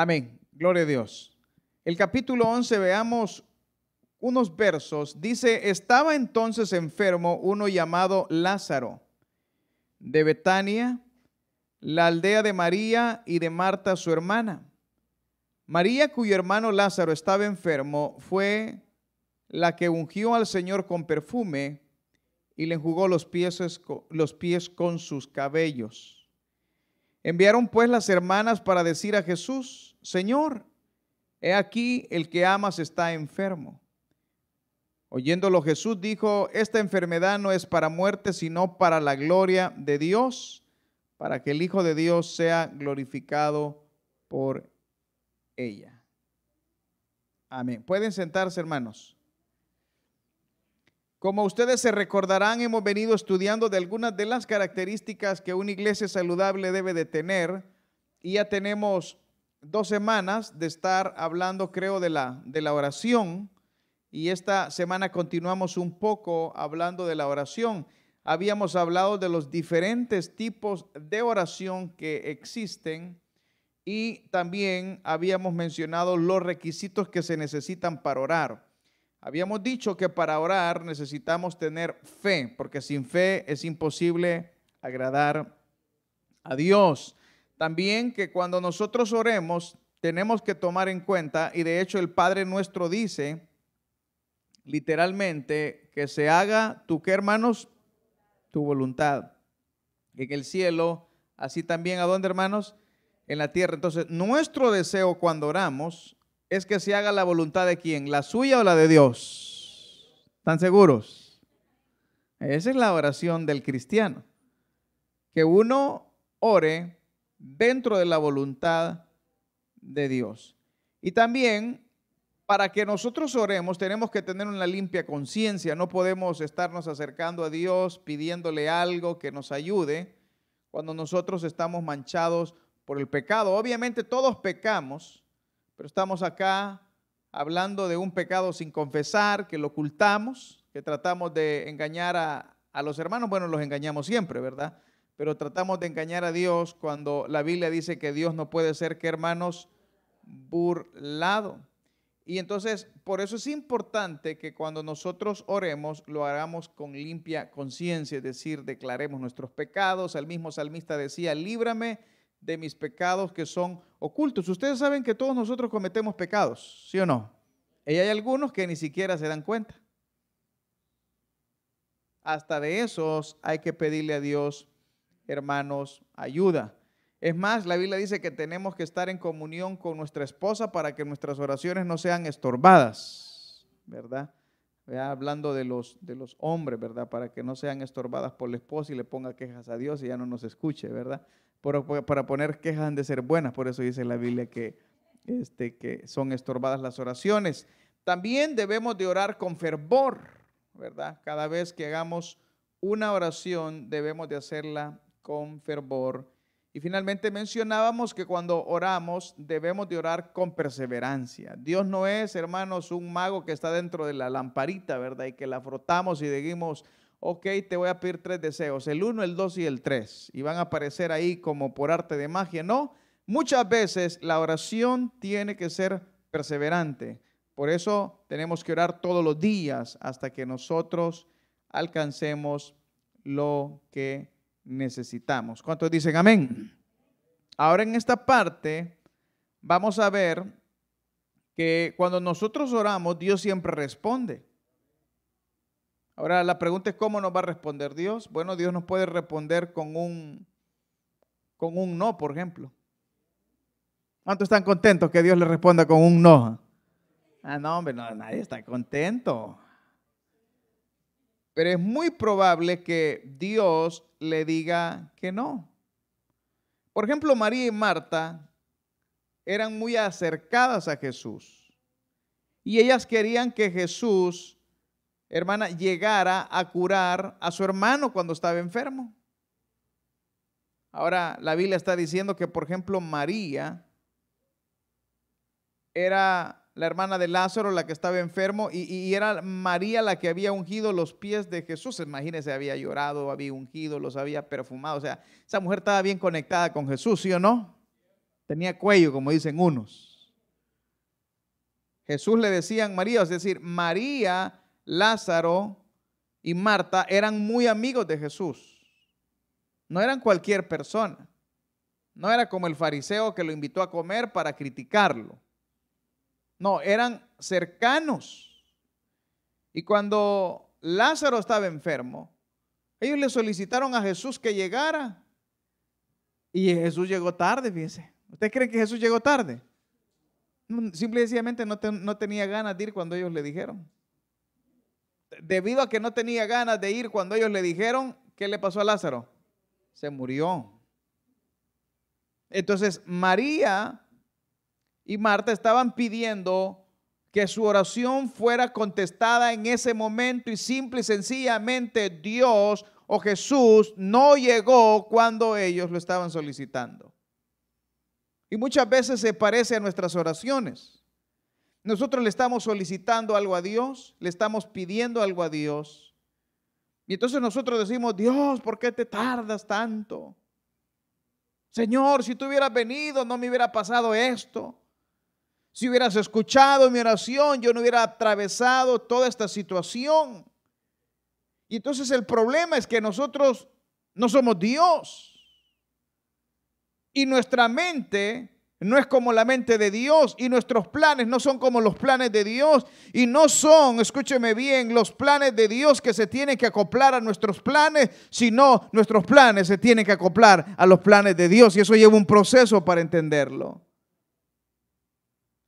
Amén. Gloria a Dios. El capítulo 11, veamos unos versos. Dice, estaba entonces enfermo uno llamado Lázaro, de Betania, la aldea de María y de Marta, su hermana. María, cuyo hermano Lázaro estaba enfermo, fue la que ungió al Señor con perfume y le enjugó los pies con sus cabellos. Enviaron pues las hermanas para decir a Jesús, Señor, he aquí el que amas está enfermo. Oyéndolo Jesús dijo, esta enfermedad no es para muerte, sino para la gloria de Dios, para que el Hijo de Dios sea glorificado por ella. Amén. Pueden sentarse, hermanos. Como ustedes se recordarán, hemos venido estudiando de algunas de las características que una iglesia saludable debe de tener, y ya tenemos 2 semanas de estar hablando, creo, de la oración. Y esta semana continuamos un poco hablando de la oración. Habíamos hablado de los diferentes tipos de oración que existen y también habíamos mencionado los requisitos que se necesitan para orar. Habíamos dicho que para orar necesitamos tener fe, porque sin fe es imposible agradar a Dios. También que cuando nosotros oremos tenemos que tomar en cuenta, y de hecho el Padre Nuestro dice literalmente, que se haga tu, ¿qué, hermanos? Tu voluntad en el cielo, así también, ¿a dónde, hermanos? En la tierra. Entonces, nuestro deseo cuando oramos es que se haga la voluntad de ¿quién? ¿La suya o la de Dios? ¿Están seguros? Esa es la oración del cristiano, que uno ore dentro de la voluntad de Dios. Y también, para que nosotros oremos tenemos que tener una limpia conciencia. No podemos estarnos acercando a Dios pidiéndole algo que nos ayude cuando nosotros estamos manchados por el pecado. Obviamente todos pecamos, pero estamos acá hablando de un pecado sin confesar, que lo ocultamos, que tratamos de engañar a los hermanos. Bueno, los engañamos siempre, ¿verdad? Pero tratamos de engañar a Dios cuando la Biblia dice que Dios no puede ser, ¿qué, hermanos? Burlado. Y entonces, por eso es importante que cuando nosotros oremos, lo hagamos con limpia conciencia, es decir, declaremos nuestros pecados. El mismo salmista decía, líbrame de mis pecados que son ocultos. Ustedes saben que todos nosotros cometemos pecados, ¿sí o no? Y hay algunos que ni siquiera se dan cuenta. Hasta de esos hay que pedirle a Dios, hermanos, ayuda. Es más, la Biblia dice que tenemos que estar en comunión con nuestra esposa para que nuestras oraciones no sean estorbadas, ¿verdad? Ya hablando de los hombres, ¿verdad? Para que no sean estorbadas por la esposa y le ponga quejas a Dios y ya no nos escuche, ¿verdad? Para poner quejas han de ser buenas, por eso dice la Biblia que son estorbadas las oraciones. También debemos de orar con fervor, ¿verdad? Cada vez que hagamos una oración debemos de hacerla con fervor. Y finalmente mencionábamos que cuando oramos debemos de orar con perseverancia. Dios no es, hermanos, un mago que está dentro de la lamparita, ¿verdad? Y que la frotamos y decimos, ok, te voy a pedir 3 deseos, el 1, el 2 y el 3. Y van a aparecer ahí como por arte de magia. No, muchas veces la oración tiene que ser perseverante. Por eso tenemos que orar todos los días hasta que nosotros alcancemos lo que necesitamos. ¿Cuántos dicen amén? Ahora en esta parte vamos a ver que cuando nosotros oramos, Dios siempre responde. Ahora la pregunta es, ¿cómo nos va a responder Dios? Bueno, Dios nos puede responder con un no, por ejemplo. ¿Cuántos están contentos que Dios le responda con un no? Ah, no, hombre, no, nadie está contento. Pero es muy probable que Dios le diga que no. Por ejemplo, María y Marta eran muy acercadas a Jesús y ellas querían que Jesús, hermana, llegara a curar a su hermano cuando estaba enfermo. Ahora, la Biblia está diciendo que, por ejemplo, María era la hermana de Lázaro, la que estaba enfermo, y era María la que había ungido los pies de Jesús. Imagínense, había llorado, había ungido, los había perfumado. O sea, esa mujer estaba bien conectada con Jesús, ¿sí o no? tenía cuello, como dicen unos. Jesús le decían María, es decir, María, Lázaro y Marta eran muy amigos de Jesús. No eran cualquier persona. No era como el fariseo que lo invitó a comer para criticarlo. No, eran cercanos. Y cuando Lázaro estaba enfermo, ellos le solicitaron a Jesús que llegara. Y Jesús llegó tarde, fíjense. ¿Ustedes creen que Jesús llegó tarde? Simple y sencillamente no tenía ganas de ir cuando ellos le dijeron. Debido a que no tenía ganas de ir cuando ellos le dijeron, ¿qué le pasó a Lázaro? Se murió. Entonces, María y Marta estaban pidiendo que su oración fuera contestada en ese momento y simple y sencillamente Dios o Jesús no llegó cuando ellos lo estaban solicitando. Y muchas veces se parece a nuestras oraciones. Nosotros le estamos solicitando algo a Dios, le estamos pidiendo algo a Dios. Y entonces nosotros decimos, Dios, ¿por qué te tardas tanto? Señor, si tú hubieras venido, no me hubiera pasado esto. Si hubieras escuchado mi oración, yo no hubiera atravesado toda esta situación. Y entonces el problema es que nosotros no somos Dios. Y nuestra mente no es como la mente de Dios y nuestros planes no son como los planes de Dios y no son, escúcheme bien, los planes de Dios que se tienen que acoplar a nuestros planes, sino nuestros planes se tienen que acoplar a los planes de Dios y eso lleva un proceso para entenderlo.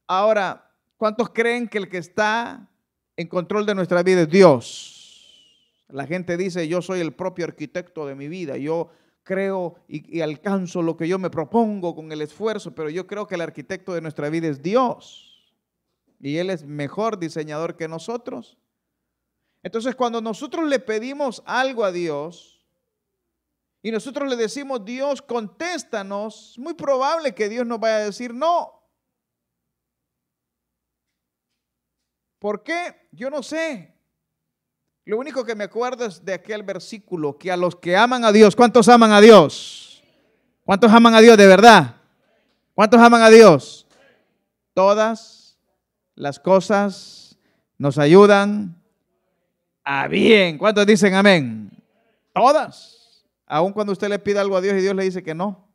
Ahora, ¿cuántos creen que el que está en control de nuestra vida es Dios? La gente dice, yo soy el propio arquitecto de mi vida, yo creo y alcanzo lo que yo me propongo con el esfuerzo, pero yo creo que el arquitecto de nuestra vida es Dios y Él es mejor diseñador que nosotros. Entonces, cuando nosotros le pedimos algo a Dios y nosotros le decimos, Dios, contéstanos, es muy probable que Dios nos vaya a decir no. ¿Por qué? Yo no sé. Lo único que me acuerdo es de aquel versículo que a los que aman a Dios, ¿cuántos aman a Dios? ¿Cuántos aman a Dios de verdad? ¿Cuántos aman a Dios? Todas las cosas nos ayudan a bien. ¿Cuántos dicen amén? Todas. Aun cuando usted le pide algo a Dios y Dios le dice que no.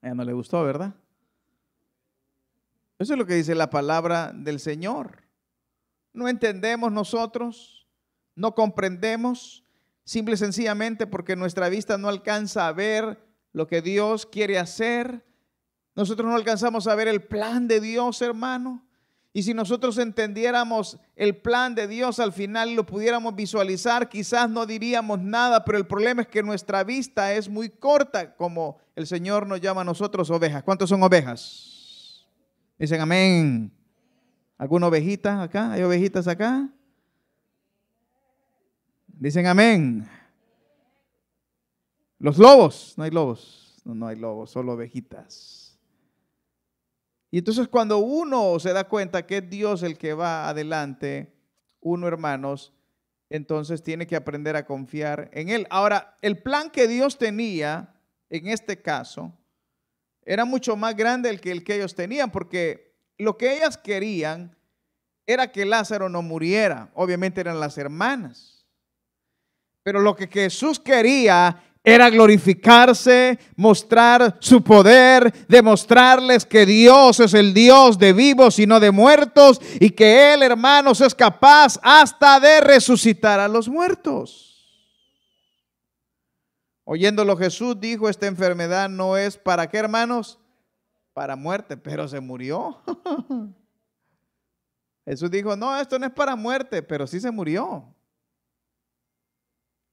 A ella no le gustó, ¿verdad? Eso es lo que dice la palabra del Señor. No entendemos nosotros, no comprendemos, simple y sencillamente porque nuestra vista no alcanza a ver lo que Dios quiere hacer. Nosotros no alcanzamos a ver el plan de Dios, hermano. Y si nosotros entendiéramos el plan de Dios al final y lo pudiéramos visualizar, quizás no diríamos nada, pero el problema es que nuestra vista es muy corta, como el Señor nos llama a nosotros ovejas. ¿Cuántos son ovejas? Dicen amén. ¿Alguna ovejita acá? ¿Hay ovejitas acá? Dicen amén. Los lobos. No hay lobos. No hay lobos, solo ovejitas. Y entonces cuando uno se da cuenta que es Dios el que va adelante, uno, hermanos, entonces tiene que aprender a confiar en Él. Ahora, el plan que Dios tenía en este caso era mucho más grande el que ellos tenían porque lo que ellas querían era que Lázaro no muriera. Obviamente eran las hermanas. Pero lo que Jesús quería era glorificarse, mostrar su poder, demostrarles que Dios es el Dios de vivos y no de muertos y que Él, hermanos, es capaz hasta de resucitar a los muertos. Oyéndolo Jesús dijo, esta enfermedad no es para qué, hermanos, para muerte, pero se murió. Jesús dijo, no, esto no es para muerte, pero sí se murió.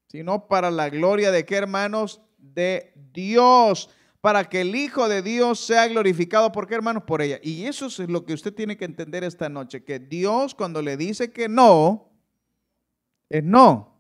Sino para la gloria de qué, hermanos, de Dios, para que el Hijo de Dios sea glorificado. ¿Por qué, hermanos? Por ella. Y eso es lo que usted tiene que entender esta noche, que Dios cuando le dice que no, es no.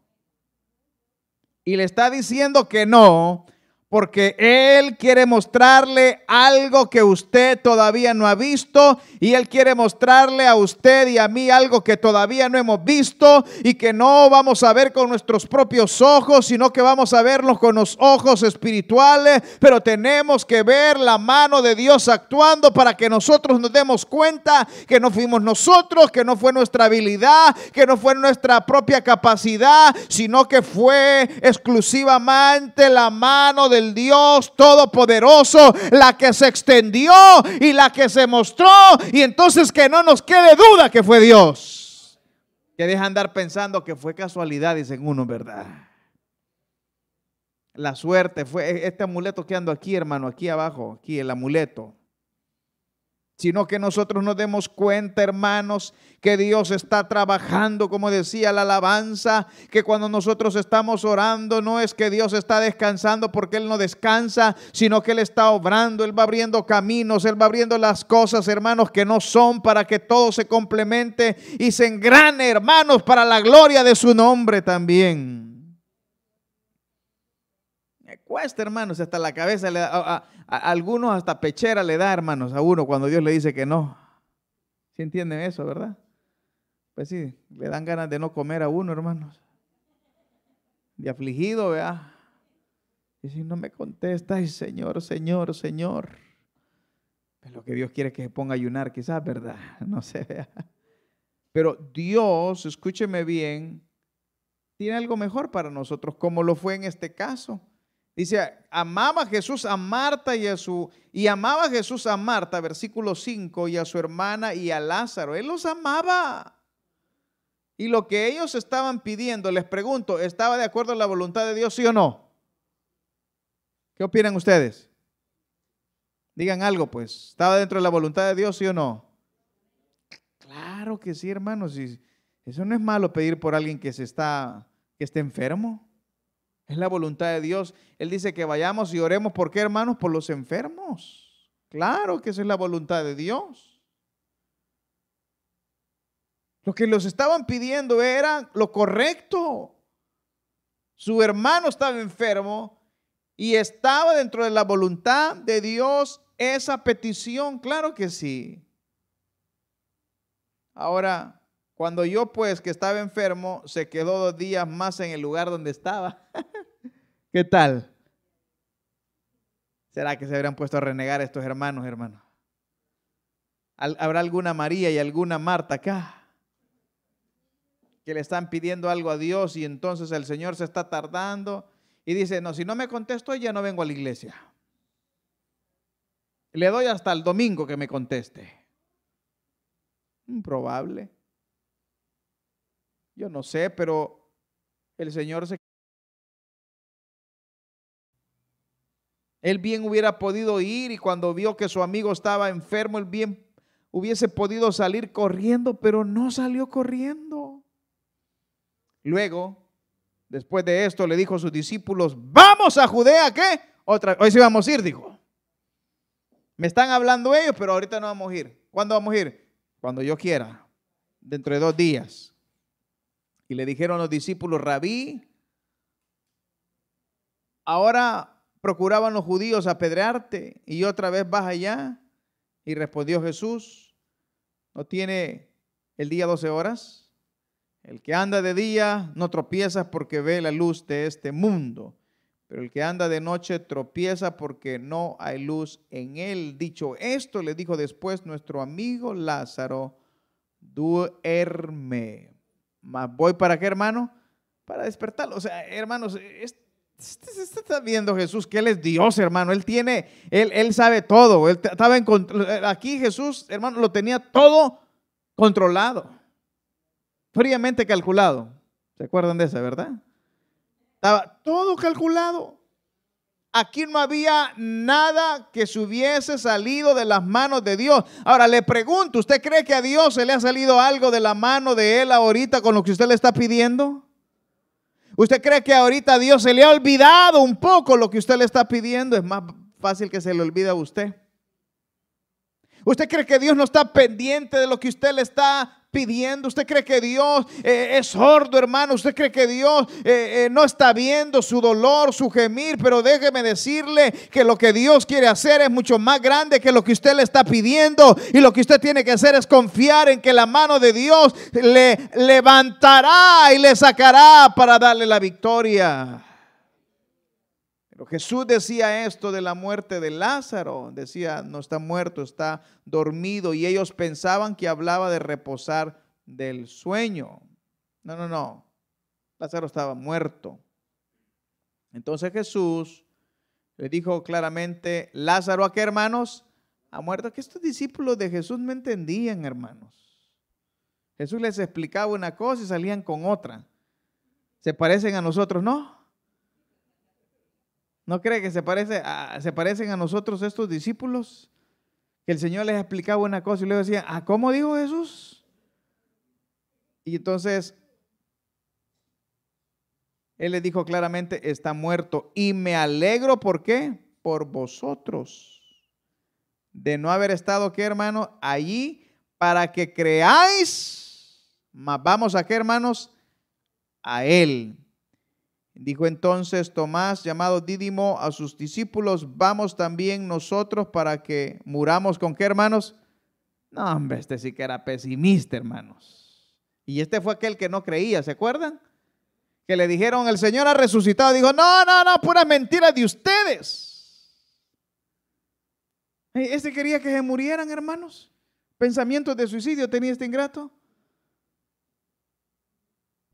Y le está diciendo que no, porque Él quiere mostrarle algo que usted todavía no ha visto, y Él quiere mostrarle a usted y a mí algo que todavía no hemos visto y que no vamos a ver con nuestros propios ojos, sino que vamos a verlo con los ojos espirituales, pero tenemos que ver la mano de Dios actuando para que nosotros nos demos cuenta que no fuimos nosotros, que no fue nuestra habilidad, que no fue nuestra propia capacidad, sino que fue exclusivamente la mano de Dios todopoderoso, la que se extendió y la que se mostró. Y entonces que no nos quede duda que fue Dios. Que deja andar pensando que fue casualidad, dicen uno, ¿verdad? La suerte fue este amuleto que ando aquí, hermano, aquí abajo, aquí el amuleto. Sino que nosotros nos demos cuenta, hermanos, que Dios está trabajando, como decía la alabanza, que cuando nosotros estamos orando no es que Dios está descansando, porque Él no descansa, sino que Él está obrando, Él va abriendo caminos, Él va abriendo las cosas, hermanos, que no son, para que todo se complemente y se engrane, hermanos, para la gloria de su nombre también. Cuesta, hermanos, hasta la cabeza le da, a algunos hasta pechera le da, hermanos, a uno cuando Dios le dice que no. ¿Sí entienden eso, verdad? Pues sí, le dan ganas de no comer a uno, hermanos. De afligido, ¿verdad? Y si no me contesta, ay, Señor, Señor, Señor. Pues lo que Dios quiere es que se ponga a ayunar, quizás, ¿verdad? No sé, ¿verdad? Pero Dios, escúcheme bien, tiene algo mejor para nosotros, como lo fue en este caso. Dice, amaba Jesús a Marta y amaba Jesús a Marta, versículo 5, y a su hermana y a Lázaro. Él los amaba. Y lo que ellos estaban pidiendo, les pregunto, ¿estaba de acuerdo a la voluntad de Dios, sí o no? ¿Qué opinan ustedes? Digan algo, pues. ¿Estaba dentro de la voluntad de Dios, sí o no? Claro que sí, hermanos. Eso no es malo, pedir por alguien que esté enfermo. Es la voluntad de Dios. Él dice que vayamos y oremos. ¿Por qué, hermanos? Por los enfermos. Claro que esa es la voluntad de Dios. Lo que los estaban pidiendo era lo correcto. Su hermano estaba enfermo y estaba dentro de la voluntad de Dios esa petición. Claro que sí. Ahora, cuando yo, pues, que estaba enfermo, se quedó 2 días más en el lugar donde estaba. ¿Qué tal? ¿Será que se habrían puesto a renegar estos hermanos? ¿Habrá alguna María y alguna Marta acá? Que le están pidiendo algo a Dios y entonces el Señor se está tardando y dice, no, si no me contesto ya no vengo a la iglesia. Le doy hasta el domingo que me conteste. Improbable. Yo no sé, pero el Señor Él bien hubiera podido ir, y cuando vio que su amigo estaba enfermo, él bien hubiese podido salir corriendo, pero no salió corriendo. Luego, después de esto, le dijo a sus discípulos, vamos a Judea, ¿qué? Hoy sí vamos a ir, dijo. Me están hablando ellos, pero ahorita no vamos a ir. ¿Cuándo vamos a ir? Cuando yo quiera, dentro de 2 días. Y le dijeron los discípulos, Rabí, ahora procuraban los judíos apedrearte y otra vez vas allá. Y respondió Jesús, ¿no tiene el día 12 horas? El que anda de día no tropieza porque ve la luz de este mundo, pero el que anda de noche tropieza porque no hay luz en él. Dicho esto, le dijo después, nuestro amigo Lázaro duerme. Mas voy, ¿para qué, hermano? Para despertarlo. O sea, hermanos, está viendo Jesús que Él es Dios, hermano. Él sabe todo. Él estaba aquí Jesús, hermano, lo tenía todo controlado, fríamente calculado. ¿Se acuerdan de esa, verdad? Estaba todo calculado. Aquí no había nada que se hubiese salido de las manos de Dios. Ahora le pregunto, ¿usted cree que a Dios se le ha salido algo de la mano de Él ahorita con lo que usted le está pidiendo? ¿Usted cree que ahorita a Dios se le ha olvidado un poco lo que usted le está pidiendo? Es más fácil que se le olvide a usted. ¿Usted cree que Dios no está pendiente de lo que usted le está pidiendo? ¿Usted cree que Dios es sordo, hermano? ¿Usted cree que Dios no está viendo su dolor, su gemir? Pero déjeme decirle que lo que Dios quiere hacer es mucho más grande que lo que usted le está pidiendo, y lo que usted tiene que hacer es confiar en que la mano de Dios le levantará y le sacará para darle la victoria. Pero Jesús decía esto de la muerte de Lázaro, decía: no está muerto, está dormido, y ellos pensaban que hablaba de reposar del sueño. No, Lázaro estaba muerto. Entonces Jesús le dijo claramente: Lázaro, ¿a qué, hermanos? Ha muerto. Que estos discípulos de Jesús no entendían, hermanos. Jesús les explicaba una cosa y salían con otra. Se parecen a nosotros, ¿no? ¿No cree que se parecen a nosotros estos discípulos? Que el Señor les explicaba una cosa y luego decían: ¿ah, cómo dijo Jesús? Y entonces Él les dijo claramente: está muerto. Y me alegro, ¿por qué? Por vosotros, de no haber estado, ¿qué, hermano? Allí, para que creáis. Mas vamos a qué, hermanos? A Él. Dijo entonces Tomás, llamado Dídimo, a sus discípulos: vamos también nosotros para que muramos con qué, hermanos. No, hombre, este sí que era pesimista, hermanos. Y este fue aquel que no creía, ¿se acuerdan? Que le dijeron: el Señor ha resucitado. Dijo: no, puras mentiras de ustedes. Este quería que se murieran, hermanos. Pensamientos de suicidio tenía este ingrato.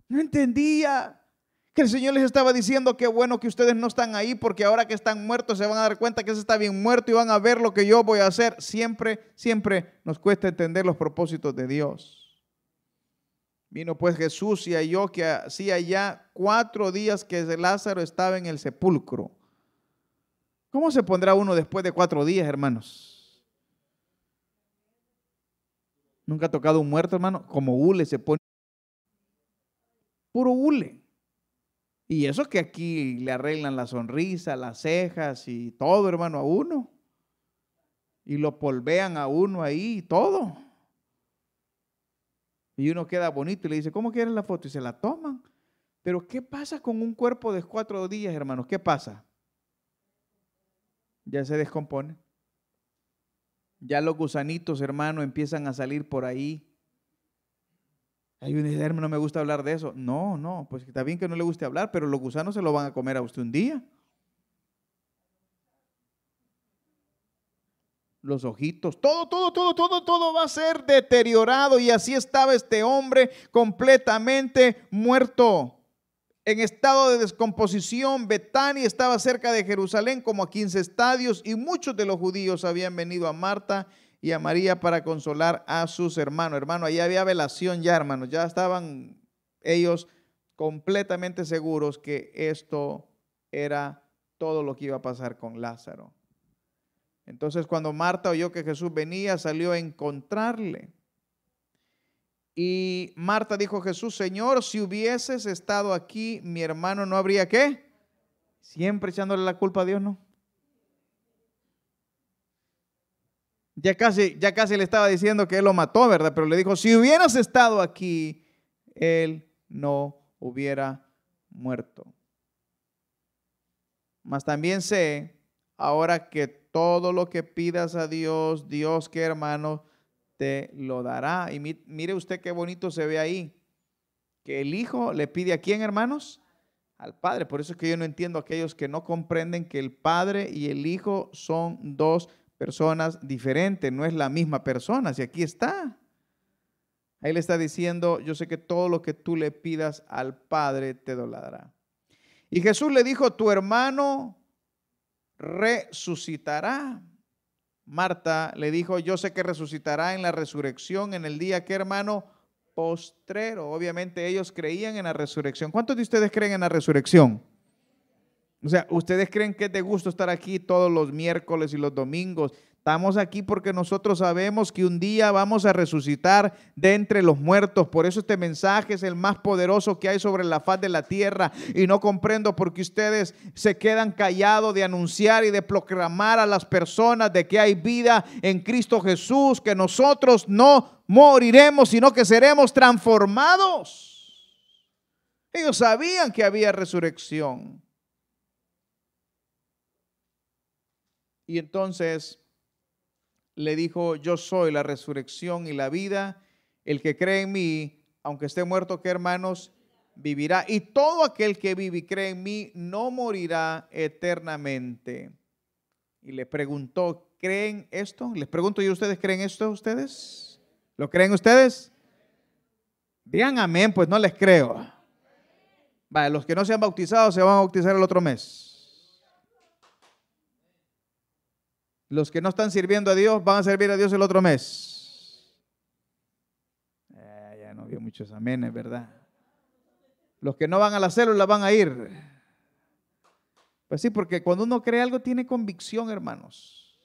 No entendía que el Señor les estaba diciendo: qué bueno que ustedes no están ahí, porque ahora que están muertos se van a dar cuenta que ese está bien muerto y van a ver lo que yo voy a hacer. Siempre nos cuesta entender los propósitos de Dios. Vino pues Jesús y halló que hacía ya 4 días que Lázaro estaba en el sepulcro. ¿Cómo se pondrá uno después de 4 días, hermanos? ¿Nunca ha tocado un muerto, hermano? Como hule se pone. Puro hule. Y eso que aquí le arreglan la sonrisa, las cejas y todo, hermano, a uno. Y lo polvean a uno ahí y todo. Y uno queda bonito y le dice: ¿cómo quieres la foto? Y se la toman. Pero ¿qué pasa con un cuerpo de 4 días, hermanos? ¿Qué pasa? Ya se descompone. Ya los gusanitos, hermano, empiezan a salir por ahí. Hay un dice: hermano, no me gusta hablar de eso. No, pues está bien que no le guste hablar, pero los gusanos se lo van a comer a usted un día. Los ojitos, todo va a ser deteriorado. Y así estaba este hombre, completamente muerto, en estado de descomposición. Betania estaba cerca de Jerusalén, como a 15 estadios, y muchos de los judíos habían venido a Marta y a María para consolar a sus hermanos. Hermano, ahí había velación ya, hermanos. Ya estaban ellos completamente seguros que esto era todo lo que iba a pasar con Lázaro. Entonces, cuando Marta oyó que Jesús venía, salió a encontrarle. Y Marta dijo a Jesús: Señor, si hubieses estado aquí, mi hermano no habría ¿qué? Siempre echándole la culpa a Dios, ¿no? Ya casi le estaba diciendo que él lo mató, ¿verdad? Pero le dijo: si hubieras estado aquí, él no hubiera muerto. Mas también sé ahora que todo lo que pidas a Dios, Dios, que hermano, te lo dará. Y mire usted qué bonito se ve ahí, que el Hijo le pide a quién, hermanos, al Padre. Por eso es que yo no entiendo a aquellos que no comprenden que el Padre y el Hijo son dos personas diferentes, no es la misma persona. Si aquí está, ahí le está diciendo: yo sé que todo lo que tú le pidas al Padre te lo dará. Y Jesús le dijo: tu hermano resucitará. Marta le dijo: yo sé que resucitará en la resurrección, en el día, ¿qué, hermano? Postrero. Obviamente ellos creían en la resurrección. ¿Cuántos de ustedes creen en la resurrección? O sea, ustedes creen que es de gusto estar aquí todos los miércoles y los domingos, Estamos aquí porque nosotros sabemos que un día vamos a resucitar de entre los muertos. Por eso este mensaje es el más poderoso que hay sobre la faz de la tierra. Y no comprendo por qué ustedes se quedan callados de anunciar y de proclamar a las personas de que hay vida en Cristo Jesús, que nosotros no moriremos, sino que seremos transformados. Ellos sabían que había resurrección. Y entonces le dijo: yo soy la resurrección y la vida, el que cree en mí, aunque esté muerto, ¿qué, hermanos? Vivirá. Y todo aquel que vive y cree en mí no morirá eternamente. Y le preguntó: ¿creen esto? Les pregunto yo, ¿ustedes creen esto ustedes? ¿Lo creen ustedes? Digan amén, pues no les creo. Vale, los que no se han bautizado se van a bautizar el otro mes. Los que no están sirviendo a Dios van a servir a Dios el otro mes. Ya no vio muchos amenes, ¿verdad? Los que no van a la célula van a ir. Pues sí, porque cuando uno cree algo tiene convicción, hermanos.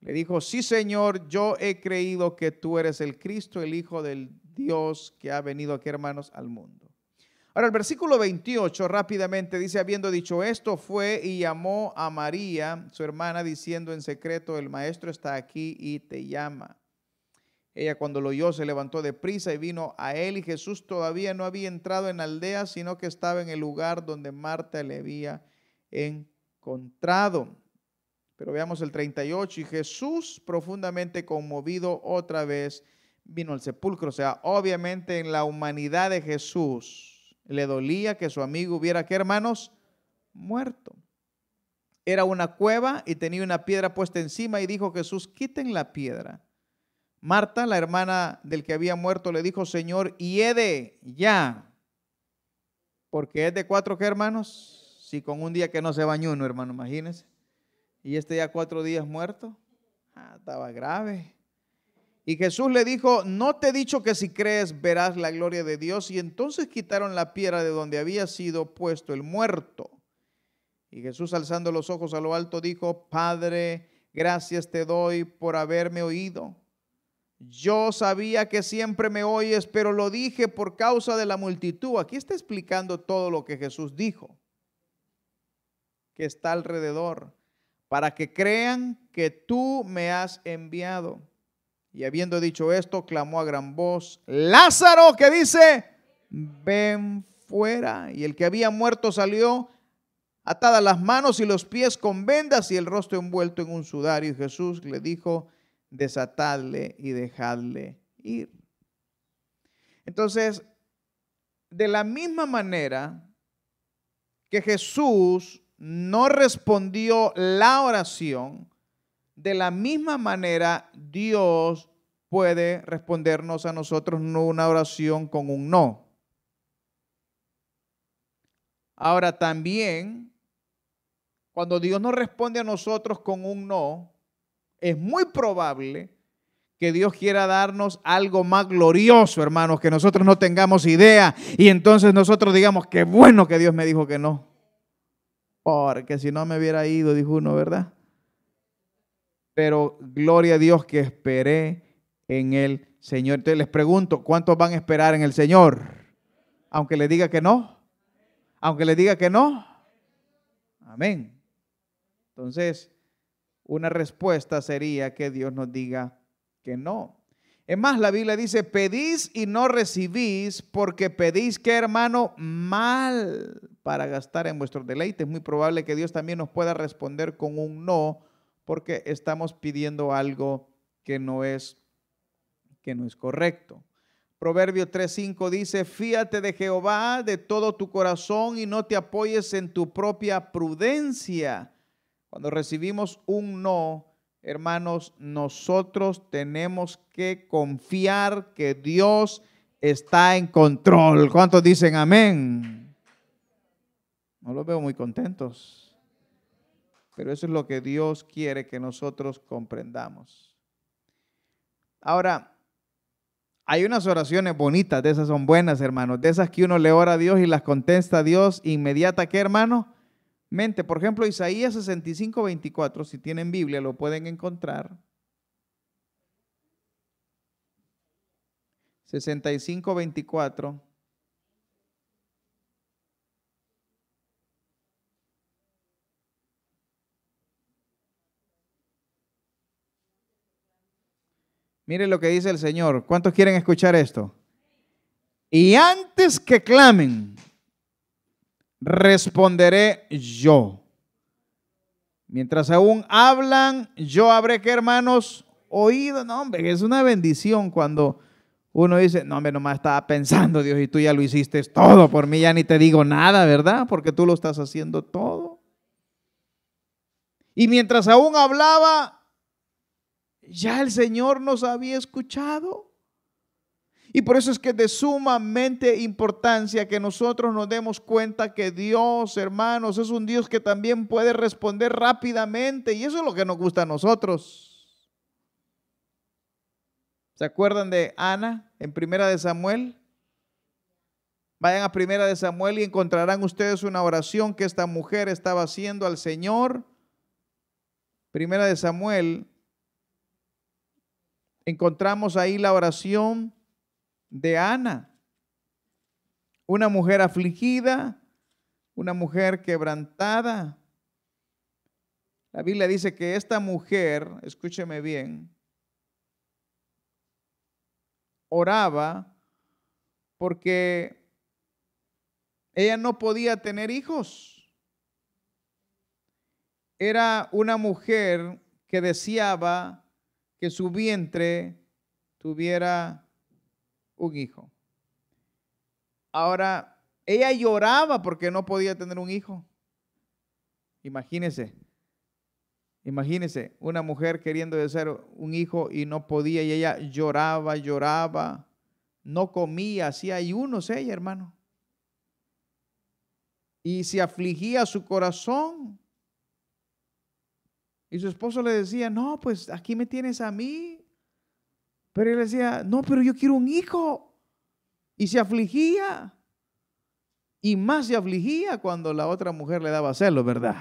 Le dijo: sí, Señor, yo he creído que tú eres el Cristo, el Hijo del Dios que ha venido aquí, hermanos, al mundo. Ahora, el versículo 28 rápidamente dice: habiendo dicho esto, fue y llamó a María, su hermana, diciendo en secreto: el maestro está aquí y te llama. Ella, cuando lo oyó, se levantó de prisa y vino a él. Y Jesús todavía no había entrado en la aldea, sino que estaba en el lugar donde Marta le había encontrado. Pero veamos el 38. Y Jesús, profundamente conmovido, otra vez vino al sepulcro. O sea, obviamente en la humanidad de Jesús le dolía que su amigo hubiera, ¿qué, hermanos? Muerto. Era una cueva y tenía una piedra puesta encima, y dijo Jesús: quiten la piedra. Marta, la hermana del que había muerto, le dijo: Señor, hiede ya, porque es de 4, ¿qué, hermanos? Si con un día que no se bañó uno, hermano, imagínense. Y este ya 4 días muerto. Estaba grave. Y Jesús le dijo: no te he dicho que si crees verás la gloria de Dios. Y entonces quitaron la piedra de donde había sido puesto el muerto. Y Jesús, alzando los ojos a lo alto, dijo: Padre, gracias te doy por haberme oído. Yo sabía que siempre me oyes, pero lo dije por causa de la multitud. Aquí está explicando todo lo que Jesús dijo, que está alrededor, para que crean que tú me has enviado. Y habiendo dicho esto, clamó a gran voz: Lázaro, que dice, ven fuera. Y el que había muerto salió, atadas las manos y los pies con vendas y el rostro envuelto en un sudario. Y Jesús le dijo: desatadle y dejadle ir. Entonces, de la misma manera que Jesús no respondió la oración, de la misma manera, Dios puede respondernos a nosotros una oración con un no. Ahora, también, cuando Dios nos responde a nosotros con un no, es muy probable que Dios quiera darnos algo más glorioso, hermanos, que nosotros no tengamos idea. Y entonces nosotros digamos: qué bueno que Dios me dijo que no, porque si no me hubiera ido, dijo uno, ¿verdad? Pero gloria a Dios que esperé en el Señor. Entonces les pregunto, ¿cuántos van a esperar en el Señor? Aunque le diga que no. Aunque le diga que no. Amén. Entonces, una respuesta sería que Dios nos diga que no. Es más, la Biblia dice: pedís y no recibís porque pedís, ¿qué, hermano? Mal, para gastar en vuestros deleites. Es muy probable que Dios también nos pueda responder con un no, porque estamos pidiendo algo que no es correcto. Proverbio 3:5 dice: fíate de Jehová de todo tu corazón y no te apoyes en tu propia prudencia. Cuando recibimos un no, hermanos, nosotros tenemos que confiar que Dios está en control. ¿Cuántos dicen amén? No los veo muy contentos. Pero eso es lo que Dios quiere que nosotros comprendamos. Ahora, hay unas oraciones bonitas, de esas son buenas, hermanos. De esas que uno le ora a Dios y las contesta a Dios inmediata, ¿qué, hermano? mente. Por ejemplo, Isaías 65, 24, si tienen Biblia, lo pueden encontrar. 65, 24. Mire lo que dice el Señor. ¿Cuántos quieren escuchar esto? Y antes que clamen, responderé yo. Mientras aún hablan, yo habré que, hermanos, oído. No, hombre, es una bendición cuando uno dice, no, hombre, nomás estaba pensando, Dios, y tú ya lo hiciste todo por mí, ya ni te digo nada, ¿verdad? Porque tú lo estás haciendo todo. Y mientras aún hablaba, ya el Señor nos había escuchado. Y por eso es que es de sumamente importancia que nosotros nos demos cuenta que Dios, hermanos, es un Dios que también puede responder rápidamente. Y eso es lo que nos gusta a nosotros. ¿Se acuerdan de Ana en Primera de Samuel? Vayan a Primera de Samuel y encontrarán ustedes una oración que esta mujer estaba haciendo al Señor. Primera de Samuel. Encontramos ahí la oración de Ana, una mujer afligida, una mujer quebrantada. La Biblia dice que esta mujer, escúcheme bien, oraba porque ella no podía tener hijos. Era una mujer que deseaba que su vientre tuviera un hijo. Ahora, ella lloraba porque no podía tener un hijo. Imagínense, una mujer queriendo desear un hijo y no podía, y ella lloraba, no comía, hacía ayunos ella, hermano. Y se afligía su corazón. Y su esposo le decía, no, pues aquí me tienes a mí. Pero él decía, no, pero yo quiero un hijo. Y se afligía. Y más se afligía cuando la otra mujer le daba celos, ¿verdad?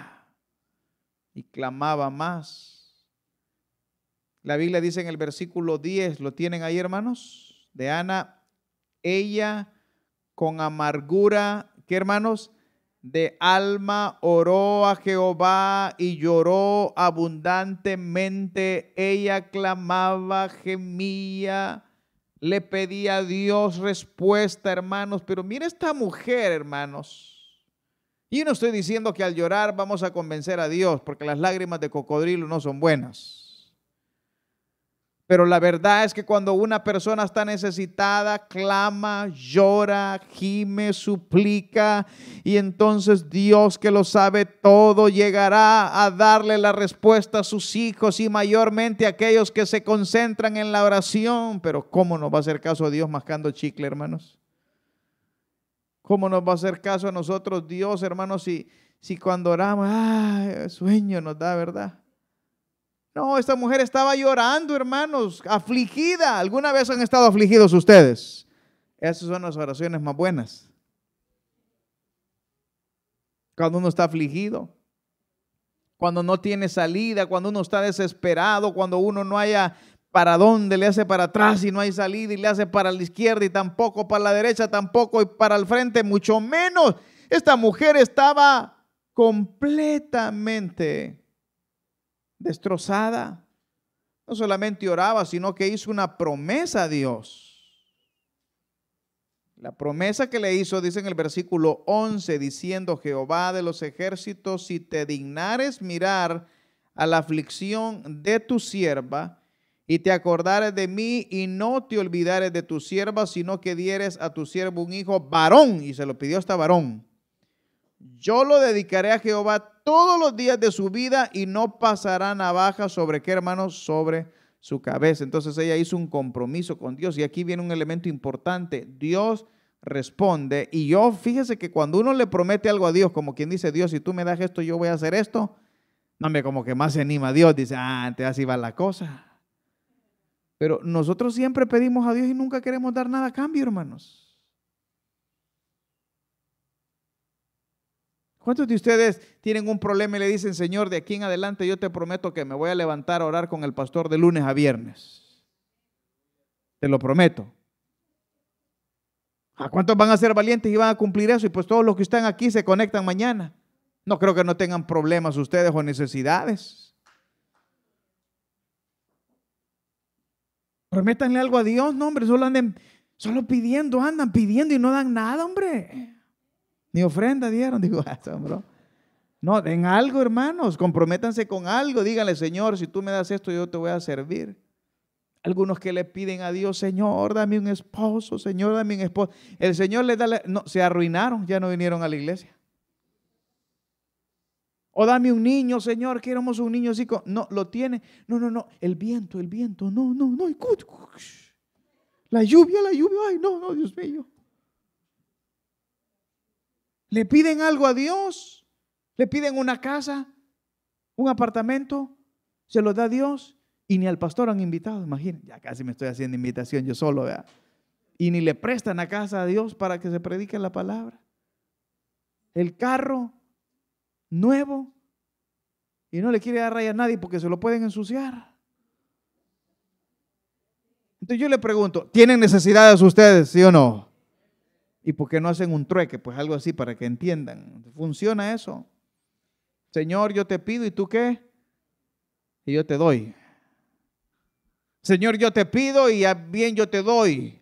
Y clamaba más. La Biblia dice en el versículo 10, ¿lo tienen ahí, hermanos? De Ana, ella con amargura, ¿qué, hermanos? De alma oró a Jehová y lloró abundantemente. Ella clamaba, gemía, le pedía a Dios respuesta, hermanos. Pero mira esta mujer, hermanos. Y yo no estoy diciendo que al llorar vamos a convencer a Dios, porque las lágrimas de cocodrilo no son buenas. Pero la verdad es que cuando una persona está necesitada, clama, llora, gime, suplica, y entonces Dios, que lo sabe todo, llegará a darle la respuesta a sus hijos y mayormente a aquellos que se concentran en la oración. Pero ¿cómo nos va a hacer caso a Dios mascando chicle, hermanos? ¿Cómo nos va a hacer caso a nosotros Dios, hermanos, si cuando oramos, sueño nos da, ¿verdad? No, esta mujer estaba llorando, hermanos, afligida. ¿Alguna vez han estado afligidos ustedes? Esas son las oraciones más buenas. Cuando uno está afligido, cuando no tiene salida, cuando uno está desesperado, cuando uno no haya para dónde, le hace para atrás y no hay salida, y le hace para la izquierda y tampoco, para la derecha tampoco, y para el frente mucho menos. Esta mujer estaba completamente destrozada. No solamente oraba, sino que hizo una promesa a Dios. La promesa que le hizo, dice en el versículo 11, diciendo: Jehová de los ejércitos, si te dignares mirar a la aflicción de tu sierva y te acordares de mí y no te olvidares de tu sierva, sino que dieres a tu siervo un hijo varón, y se lo pidió hasta varón, yo lo dedicaré a Jehová todos los días de su vida y no pasará navaja sobre qué, hermanos, sobre su cabeza. Entonces ella hizo un compromiso con Dios, y aquí viene un elemento importante: Dios responde. Y yo, fíjese que cuando uno le promete algo a Dios, como quien dice, Dios, si tú me das esto, yo voy a hacer esto, no, me como que más se anima Dios, dice, antes así va la cosa. Pero nosotros siempre pedimos a Dios y nunca queremos dar nada a cambio, hermanos. ¿Cuántos de ustedes tienen un problema y le dicen, Señor, de aquí en adelante yo te prometo que me voy a levantar a orar con el pastor de lunes a viernes? Te lo prometo. ¿A cuántos van a ser valientes y van a cumplir eso? Y pues todos los que están aquí se conectan mañana. No creo que no tengan problemas ustedes o necesidades. Prométanle algo a Dios, no hombre, solo andan pidiendo y no dan nada, hombre. Ni ofrenda dieron, digo, bro. No, den algo, hermanos, comprométanse con algo, díganle, Señor, si tú me das esto, yo te voy a servir. Algunos que le piden a Dios, Señor, dame un esposo, Señor, dame un esposo. El Señor les da, no, se arruinaron, ya no vinieron a la iglesia. O dame un niño, Señor, queremos un niño así, con... no, lo tiene. No, el viento, no, la lluvia, ay, no, Dios mío. Le piden algo a Dios, le piden una casa, un apartamento, se los da Dios. Y ni al pastor han invitado, imagínense, ya casi me estoy haciendo invitación yo solo, ¿verdad? Y ni le prestan a casa a Dios para que se predique la palabra. El carro nuevo y no le quiere dar raya a nadie porque se lo pueden ensuciar. Entonces yo le pregunto, ¿tienen necesidades ustedes, sí o no? ¿Y por qué no hacen un trueque? Pues algo así para que entiendan. ¿Funciona eso? Señor, yo te pido, ¿y tú qué? Y yo te doy. Señor, yo te pido y bien yo te doy.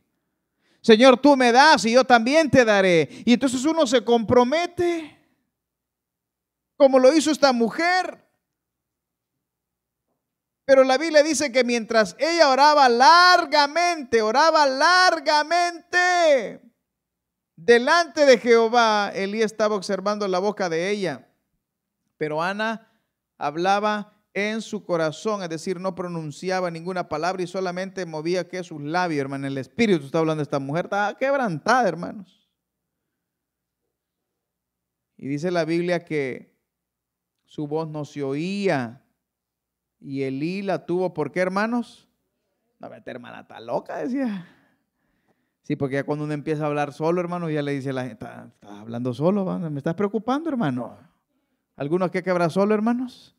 Señor, tú me das y yo también te daré. Y entonces uno se compromete, como lo hizo esta mujer. Pero la Biblia dice que mientras ella oraba largamente delante de Jehová, Elí estaba observando la boca de ella. Pero Ana hablaba en su corazón, es decir, no pronunciaba ninguna palabra y solamente movía que sus labios, hermano. El espíritu está hablando de esta mujer, está quebrantada, hermanos. Y dice la Biblia que su voz no se oía y Elí la tuvo, ¿por qué, hermanos? No, esta hermana está loca, decía. Sí, porque ya cuando uno empieza a hablar solo, hermano, ya le dice la gente, está hablando solo, ¿no? Me estás preocupando, hermano. ¿Algunos que quebra solo, hermanos?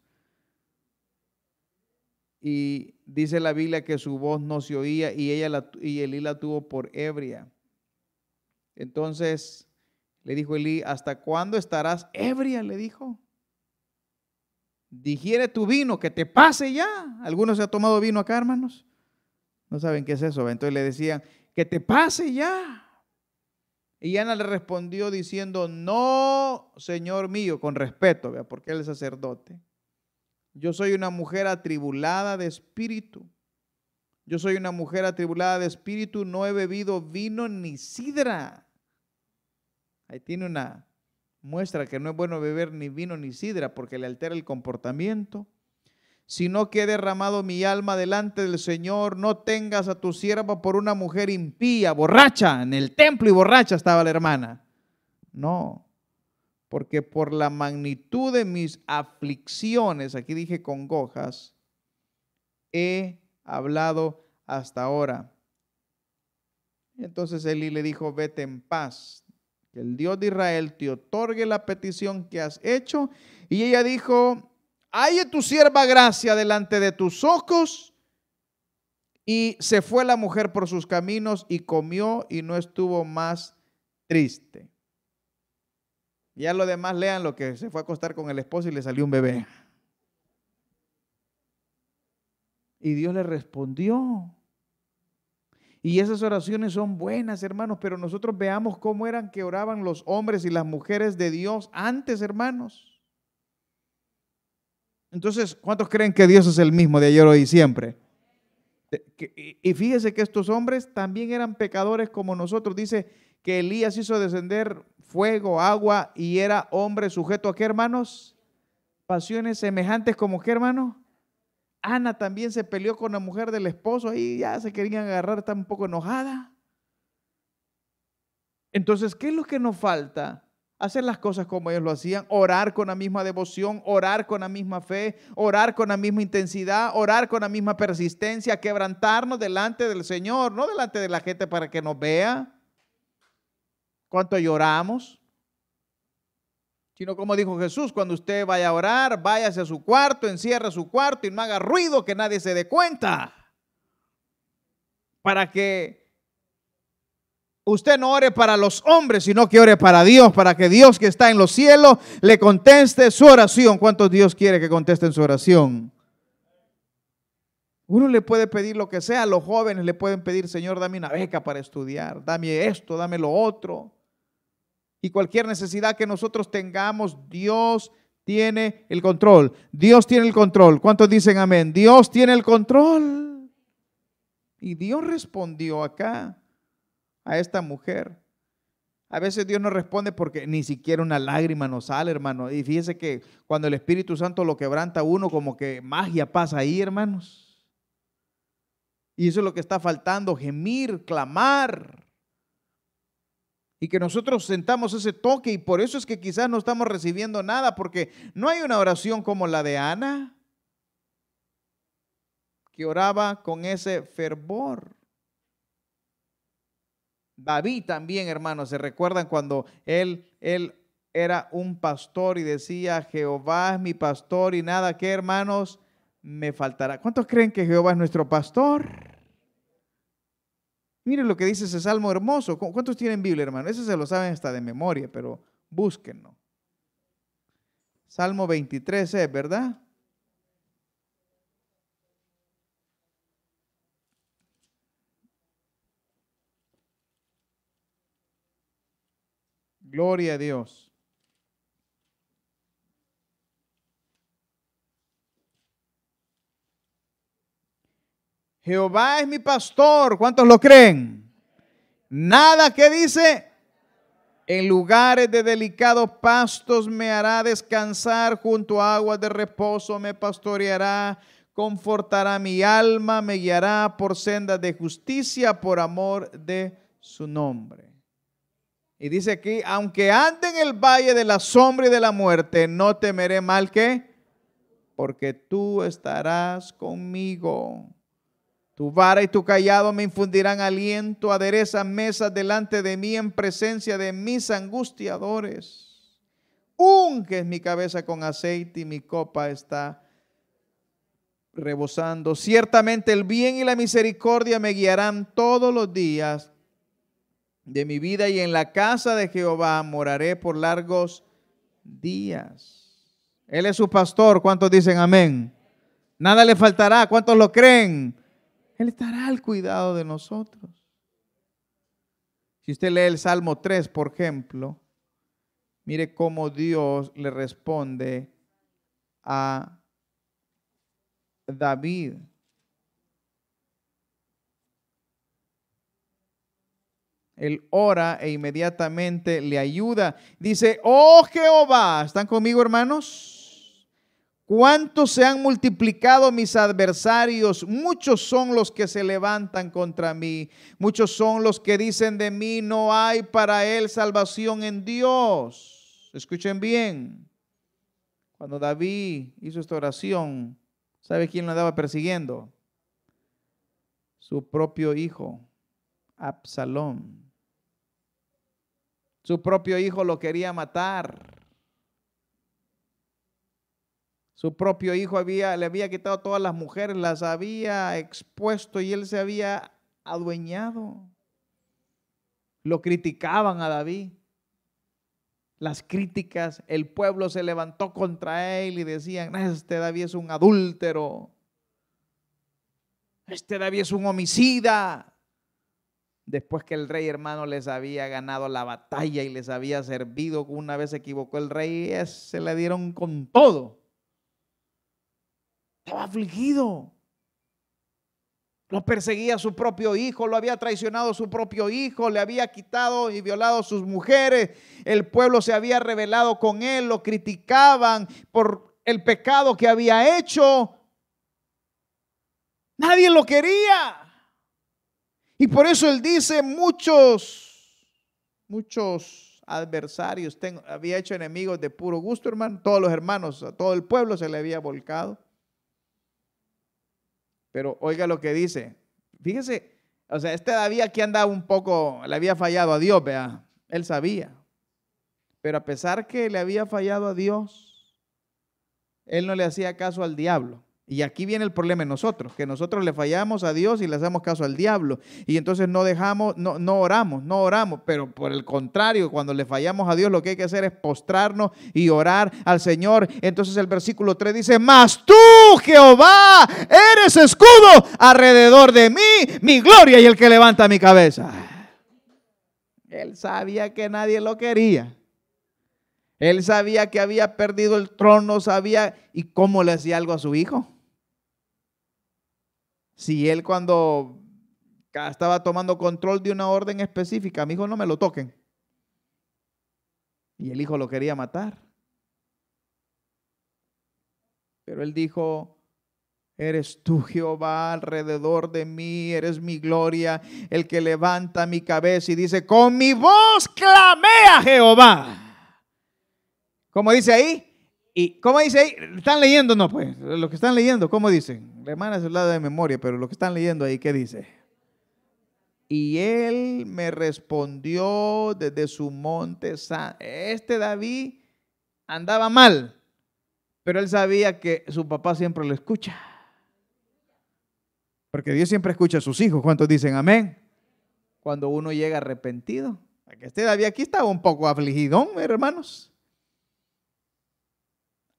Y dice la Biblia que su voz no se oía y Elí la tuvo por ebria. Entonces le dijo Elí, ¿hasta cuándo estarás ebria? Le dijo. Digiere tu vino, que te pase ya. ¿Algunos se ha tomado vino acá, hermanos? No saben qué es eso. Entonces le decían, que te pase ya. Y Ana le respondió diciendo, no, Señor mío, con respeto, ¿vea? Porque él es sacerdote. Yo soy una mujer atribulada de espíritu. No he bebido vino ni sidra. Ahí tiene una muestra que no es bueno beber ni vino ni sidra porque le altera el comportamiento. Sino que he derramado mi alma delante del Señor. No tengas a tu sierva por una mujer impía, borracha. En el templo y borracha estaba la hermana. No. Porque por la magnitud de mis aflicciones, aquí dije congojas, he hablado hasta ahora. Entonces Elí le dijo, vete en paz, que el Dios de Israel te otorgue la petición que has hecho. Y ella dijo, halle tu sierva gracia delante de tus ojos. Y se fue la mujer por sus caminos y comió y no estuvo más triste. Ya lo demás lean lo que se fue a acostar con el esposo y le salió un bebé. Y Dios le respondió. Y esas oraciones son buenas, hermanos, pero nosotros veamos cómo eran que oraban los hombres y las mujeres de Dios antes, hermanos. Entonces, ¿cuántos creen que Dios es el mismo de ayer, hoy y siempre? Y fíjese que estos hombres también eran pecadores como nosotros. Dice que Elías hizo descender fuego, agua, y era hombre sujeto a qué, hermanos, pasiones semejantes como qué, hermano. Ana también se peleó con la mujer del esposo, ahí ya se querían agarrar, está un poco enojada. Entonces, ¿qué es lo que nos falta? Hacer las cosas como ellos lo hacían, orar con la misma devoción, orar con la misma fe, orar con la misma intensidad, orar con la misma persistencia, quebrantarnos delante del Señor, no delante de la gente para que nos vea. ¿Cuánto lloramos? sino como dijo Jesús, cuando usted vaya a orar, váyase a su cuarto, encierre su cuarto y no haga ruido, que nadie se dé cuenta. Para que usted no ore para los hombres, sino que ore para Dios, para que Dios que está en los cielos le conteste su oración. ¿Cuántos Dios quiere que contesten su oración? Uno le puede pedir lo que sea, los jóvenes le pueden pedir, Señor, dame una beca para estudiar, dame esto, dame lo otro. Y cualquier necesidad que nosotros tengamos, Dios tiene el control. Dios tiene el control. ¿Cuántos dicen amén? Dios tiene el control. Y Dios respondió acá a esta mujer. A veces Dios no responde porque ni siquiera una lágrima nos sale, hermano. Y fíjese que cuando el Espíritu Santo lo quebranta a uno, como que magia pasa ahí, hermanos. Y eso es lo que está faltando, gemir, clamar. Y que nosotros sentamos ese toque, y por eso es que quizás no estamos recibiendo nada, porque no hay una oración como la de Ana, que oraba con ese fervor. David también, hermanos, ¿se recuerdan cuando él era un pastor y decía, Jehová es mi pastor y nada que, hermanos, me faltará? ¿Cuántos creen que Jehová es nuestro pastor? Miren lo que dice ese salmo hermoso. ¿Cuántos tienen Biblia, hermano? Eso se lo saben hasta de memoria, pero búsquenlo. Salmo 23 es, ¿verdad? Gloria a Dios. Jehová es mi pastor. ¿Cuántos lo creen? Nada que dice, en lugares de delicados pastos me hará descansar, junto a aguas de reposo me pastoreará, confortará mi alma, me guiará por sendas de justicia por amor de su nombre. Y dice aquí, aunque ande en el valle de la sombra y de la muerte, no temeré mal que, porque tú estarás conmigo. Tu vara y tu cayado me infundirán aliento, aderezas mesas delante de mí en presencia de mis angustiadores. Unges mi cabeza con aceite y mi copa está rebosando. Ciertamente el bien y la misericordia me guiarán todos los días de mi vida, y en la casa de Jehová moraré por largos días. Él es su pastor. ¿Cuántos dicen amén? Nada le faltará. ¿Cuántos lo creen? Él estará al cuidado de nosotros. Si usted lee el Salmo 3, por ejemplo, mire cómo Dios le responde a David. Él ora e inmediatamente le ayuda. Dice, oh Jehová, ¿están conmigo, hermanos? ¿Cuántos se han multiplicado mis adversarios? Muchos son los que se levantan contra mí. Muchos son los que dicen de mí, no hay para él salvación en Dios. Escuchen bien. Cuando David hizo esta oración, ¿sabe quién lo andaba persiguiendo? Su propio hijo, Absalón. Su propio hijo lo quería matar. Su propio hijo le había quitado todas las mujeres, las había expuesto y él se había adueñado. Lo criticaban a David. Las críticas, el pueblo se levantó contra él y decían, este David es un adúltero. Este David es un homicida. Después que el rey, hermano, les había ganado la batalla y les había servido, una vez se equivocó el rey, se le dieron con todo. Estaba afligido, lo perseguía su propio hijo, lo había traicionado su propio hijo, le había quitado y violado a sus mujeres, el pueblo se había rebelado con él, lo criticaban por el pecado que había hecho, nadie lo quería, y por eso él dice, muchos adversarios tengo, había hecho enemigos de puro gusto, hermano, todos los hermanos, a todo el pueblo se le había volcado. Pero oiga lo que dice, fíjese, o sea, este David aquí andaba un poco, le había fallado a Dios, vea, él sabía, Pero a pesar que le había fallado a Dios, él no le hacía caso al diablo. Y aquí viene el problema en nosotros, que nosotros le fallamos a Dios y le hacemos caso al diablo. Y entonces no oramos. Pero por el contrario, cuando le fallamos a Dios, lo que hay que hacer es postrarnos y orar al Señor. Entonces el versículo 3 dice, mas tú, Jehová, eres escudo alrededor de mí, mi gloria y el que levanta mi cabeza. Él sabía que nadie lo quería. Él sabía que había perdido el trono, sabía, ¿y cómo le hacía algo a su hijo? Si él cuando estaba tomando control de una orden específica, a mi hijo no me lo toquen, y el hijo lo quería matar. Pero él dijo, eres tú, Jehová, alrededor de mí, eres mi gloria, el que levanta mi cabeza, y dice, con mi voz clamé a Jehová. ¿Cómo dice ahí? ¿Y cómo dice ahí? ¿Están leyendo? No, pues, los que están leyendo, ¿cómo dicen? La hermana se la da de memoria, pero los que están leyendo ahí, ¿qué dice? Y él me respondió desde su monte santo. Este David andaba mal, pero él sabía que su papá siempre lo escucha. Porque Dios siempre escucha a sus hijos. ¿Cuántos dicen amén? Cuando uno llega arrepentido. Este David aquí estaba un poco afligidón, hermanos.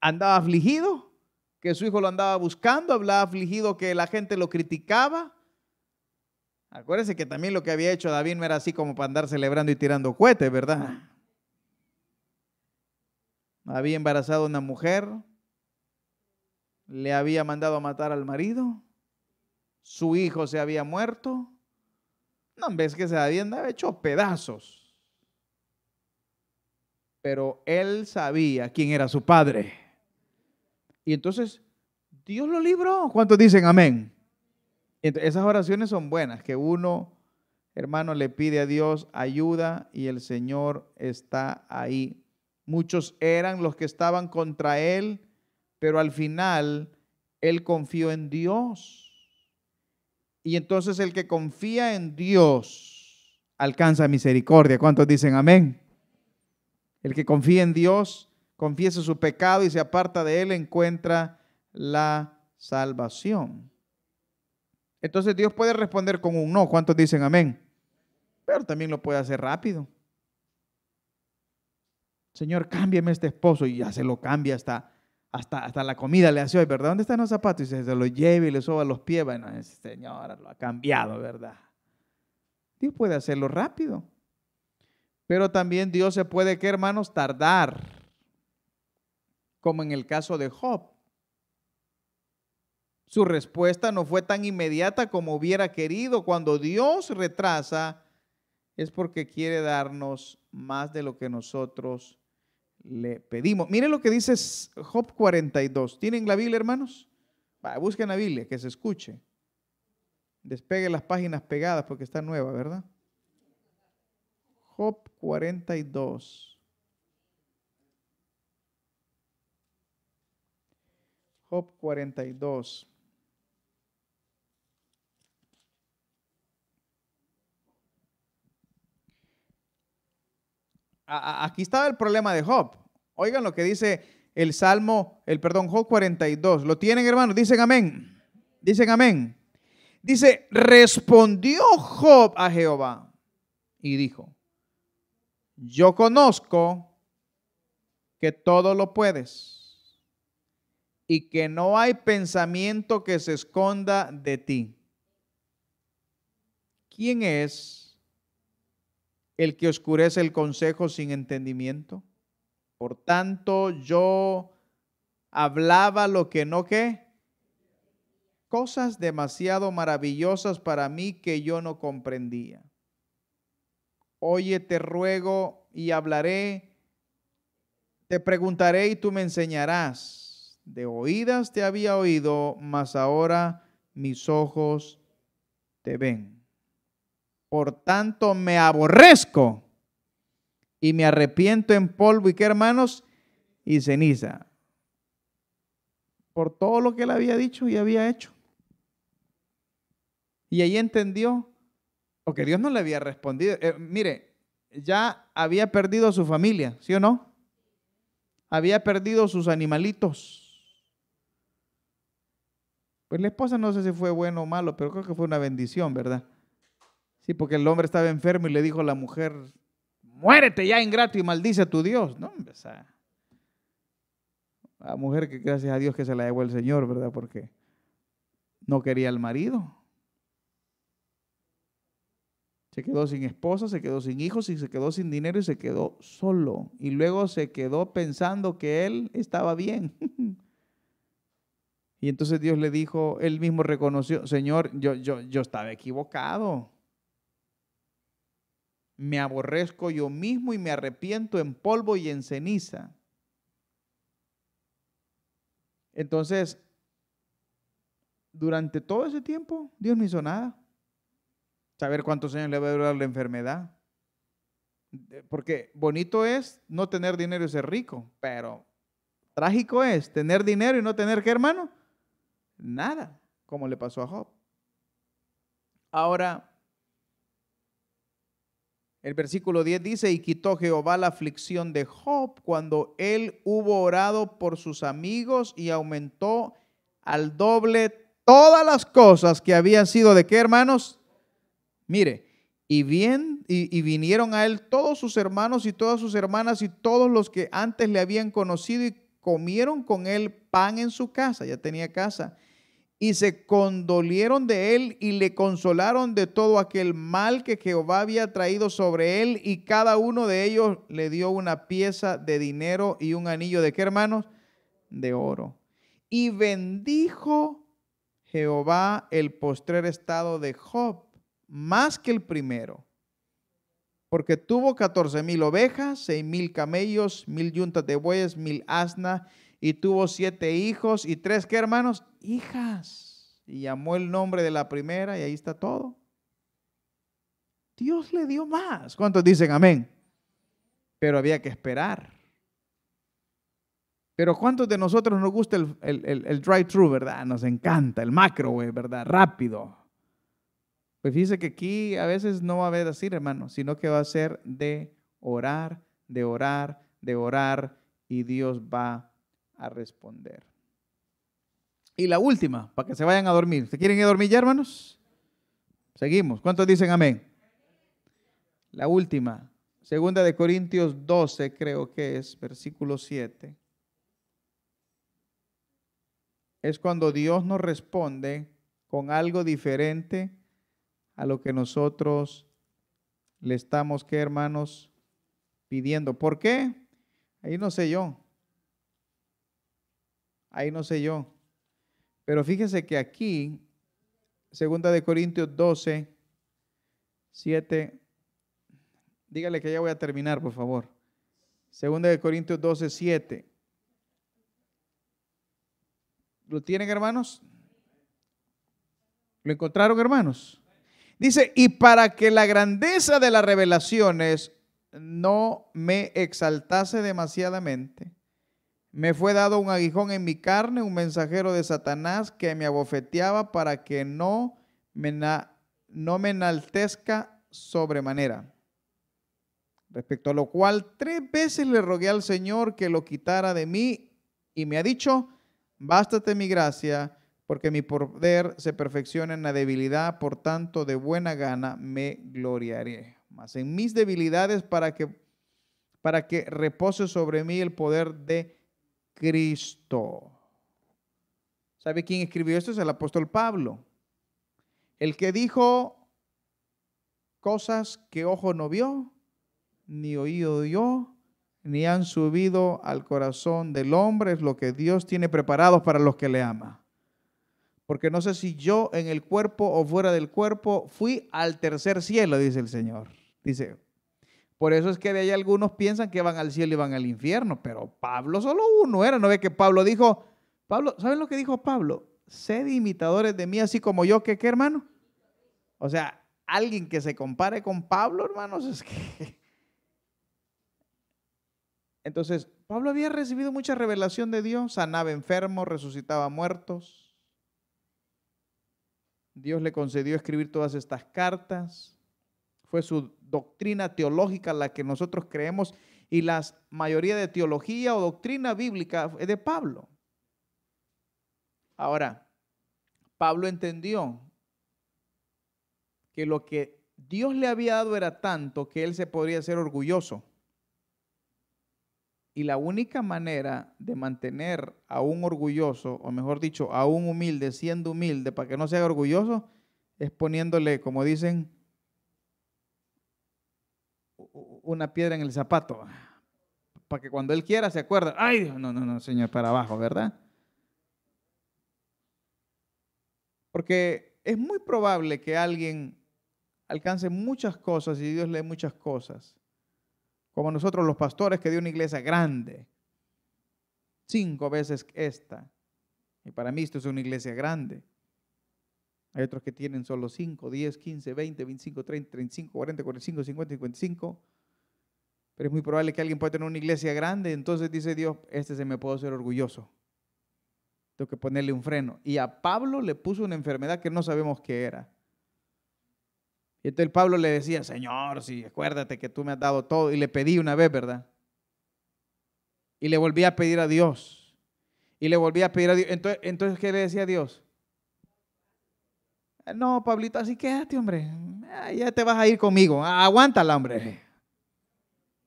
Andaba afligido, que su hijo lo andaba buscando, hablaba afligido que la gente lo criticaba. Acuérdense que también lo que había hecho David no era así como para andar celebrando y tirando cohetes, ¿verdad? Había embarazado a una mujer, le había mandado a matar al marido, su hijo se había muerto. No, ves que David andaba hecho pedazos. Pero él sabía quién era su padre. Y entonces Dios lo libró. ¿Cuántos dicen amén? Entonces, esas oraciones son buenas, que uno, hermano, le pide a Dios ayuda y el Señor está ahí. Muchos eran los que estaban contra él, pero al final él confió en Dios. Y entonces el que confía en Dios alcanza misericordia. ¿Cuántos dicen amén? El que confía en Dios, confiesa su pecado y se aparta de él, encuentra la salvación. Entonces Dios puede responder con un no. ¿Cuántos dicen amén? Pero también lo puede hacer rápido. Señor, cámbiame este esposo. Y ya se lo cambia hasta la comida le hace hoy, ¿verdad? ¿Dónde están los zapatos? Y se los lleva y le soba los pies. Bueno, ese Señor lo ha cambiado, ¿verdad? Dios puede hacerlo rápido. Pero también Dios se puede, ¿qué, hermanos? Tardar, como en el caso de Job. Su respuesta no fue tan inmediata como hubiera querido. Cuando Dios retrasa, es porque quiere darnos más de lo que nosotros le pedimos. Miren lo que dice Job 42. ¿Tienen la Biblia, hermanos? Busquen la Biblia, que se escuche. Despegue las páginas pegadas porque está nueva, ¿verdad? Job 42. Job 42. Aquí estaba el problema de Job. Oigan lo que dice el Salmo, Job 42. ¿Lo tienen, hermanos? Dicen amén. Dicen amén. Dice, respondió Job a Jehová y dijo, yo conozco que todo lo puedes y que no hay pensamiento que se esconda de ti. ¿Quién es el que oscurece el consejo sin entendimiento? Por tanto, yo hablaba lo que no qué. Cosas demasiado maravillosas para mí que yo no comprendía. Oye, te ruego y hablaré, te preguntaré y tú me enseñarás. De oídas te había oído, mas ahora mis ojos te ven. Por tanto me aborrezco y me arrepiento en polvo y qué, hermanos, y ceniza. Por todo lo que él había dicho y había hecho. Y ahí entendió. Porque Dios no le había respondido. Mire, ya había perdido a su familia, ¿sí o no? Había perdido sus animalitos. Pues la esposa no sé si fue bueno o malo, pero creo que fue una bendición, ¿verdad? Sí, porque el hombre estaba enfermo y le dijo a la mujer, muérete ya ingrato y maldice a tu Dios. No, la mujer que gracias a Dios que se la llevó el Señor, ¿verdad? Porque no quería al marido. Se quedó sin esposa, se quedó sin hijos y se quedó sin dinero y se quedó solo. Y luego se quedó pensando que él estaba bien. Y entonces Dios le dijo, él mismo reconoció, Señor, yo estaba equivocado. Me aborrezco yo mismo y me arrepiento en polvo y en ceniza. Entonces, durante todo ese tiempo, Dios no hizo nada. Saber cuántos años le va a durar la enfermedad. Porque bonito es no tener dinero y ser rico, pero trágico es tener dinero y no tener, ¿qué, hermano? Nada, como le pasó a Job. Ahora, el versículo 10 dice, y quitó Jehová la aflicción de Job cuando él hubo orado por sus amigos y aumentó al doble todas las cosas que habían sido de, ¿qué, hermanos? Mire, y vinieron a él todos sus hermanos y todas sus hermanas y todos los que antes le habían conocido y comieron con él pan en su casa, ya tenía casa, y se condolieron de él y le consolaron de todo aquel mal que Jehová había traído sobre él, y cada uno de ellos le dio una pieza de dinero y un anillo de, ¿qué, hermanos? De oro. Y bendijo Jehová el postrer estado de Job más que el primero, porque tuvo 14,000 ovejas, 6,000 camellos, 1,000 yuntas de bueyes, 1,000 asnas, y tuvo 7 hijos y 3, ¿qué, hermanos? Hijas. Y llamó el nombre de la primera, y ahí está todo. Dios le dio más. ¿Cuántos dicen amén? Pero había que esperar. Pero ¿cuántos de nosotros nos gusta el drive-thru, verdad? Nos encanta el microwave, ¿verdad? Rápido. Pues fíjese que aquí a veces no va a haber así, hermano, sino que va a ser de orar, de orar, de orar, y Dios va a responder. Y la última, para que se vayan a dormir. ¿Se quieren ir a dormir ya, hermanos? Seguimos. ¿Cuántos dicen amén? La última, segunda de Corintios 12, creo que es, versículo 7. Es cuando Dios nos responde con algo diferente a lo que nosotros le estamos, ¿qué, hermanos? Pidiendo. ¿Por qué? Ahí no sé yo. Ahí no sé yo. Pero fíjese que aquí, 2 de Corintios 12, 7, dígale que ya voy a terminar, por favor. 2 de Corintios 12, 7. ¿Lo tienen, hermanos? ¿Lo encontraron, hermanos? Dice, y para que la grandeza de las revelaciones no me exaltase demasiadamente, me fue dado un aguijón en mi carne, un mensajero de Satanás que me abofeteaba para que no me enaltezca sobremanera. Respecto a lo cual, 3 veces le rogué al Señor que lo quitara de mí, y me ha dicho, bástate mi gracia, porque mi poder se perfecciona en la debilidad, por tanto de buena gana me gloriaré más en mis debilidades, para que repose sobre mí el poder de Cristo. ¿Sabe quién escribió esto? Es el apóstol Pablo, el que dijo cosas que ojo no vio, ni oído oyó, ni han subido al corazón del hombre, es lo que Dios tiene preparado para los que le ama. Porque no sé si yo en el cuerpo o fuera del cuerpo fui al tercer cielo, dice el Señor. Dice, por eso es que de ahí algunos piensan que van al cielo y van al infierno, pero Pablo solo uno era. ¿No ve que Pablo dijo? Pablo, ¿saben lo que dijo Pablo? Sed imitadores de mí, así como yo, ¿qué, hermano? O sea, alguien que se compare con Pablo, hermanos, es que... Entonces, Pablo había recibido mucha revelación de Dios, sanaba enfermos, resucitaba muertos. Dios le concedió escribir todas estas cartas. Fue su doctrina teológica la que nosotros creemos, y la mayoría de teología o doctrina bíblica es de Pablo. Ahora, Pablo entendió que lo que Dios le había dado era tanto que él se podría ser orgulloso. Y la única manera de mantener a un orgulloso, o mejor dicho, a un humilde, siendo humilde, para que no sea orgulloso, es poniéndole, como dicen, una piedra en el zapato, para que cuando él quiera se acuerde, ¡ay! No, no, no, Señor, para abajo, ¿verdad? Porque es muy probable que alguien alcance muchas cosas y Dios le dé muchas cosas. Como nosotros los pastores que dio una iglesia grande, 5 veces esta, y para mí esto es una iglesia grande. Hay otros que tienen solo 5, 10, 15, 20, 25, 30, 35, 40, 45, 50, 55, pero es muy probable que alguien pueda tener una iglesia grande, entonces dice Dios, este se me puedo ser orgulloso, tengo que ponerle un freno. Y a Pablo le puso una enfermedad que no sabemos qué era. Y entonces Pablo le decía, Señor, sí, acuérdate que tú me has dado todo. Y le pedí una vez, ¿verdad? Y le volví a pedir a Dios. Y le volví a pedir a Dios. Entonces ¿qué le decía a Dios? No, Pablito, así quédate, hombre. Ya te vas a ir conmigo. Aguántala, hombre.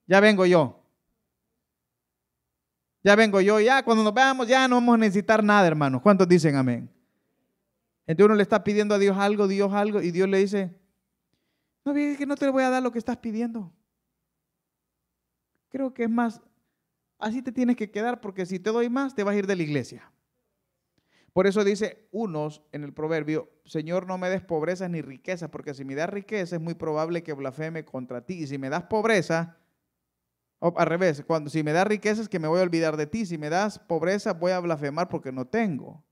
Ya vengo yo. Ya vengo yo. Ya cuando nos veamos, ya no vamos a necesitar nada, hermanos. ¿Cuántos dicen amén? Entonces uno le está pidiendo a Dios algo, y Dios le dice, no, es que no te voy a dar lo que estás pidiendo. Creo que es más, así te tienes que quedar, porque si te doy más, te vas a ir de la iglesia. Por eso dice unos en el proverbio, Señor, no me des pobrezas ni riquezas, porque si me das riqueza es muy probable que blasfeme contra ti. Y si me das pobreza, o al revés, si me das riquezas es que me voy a olvidar de ti. Si me das pobreza voy a blasfemar porque no tengo.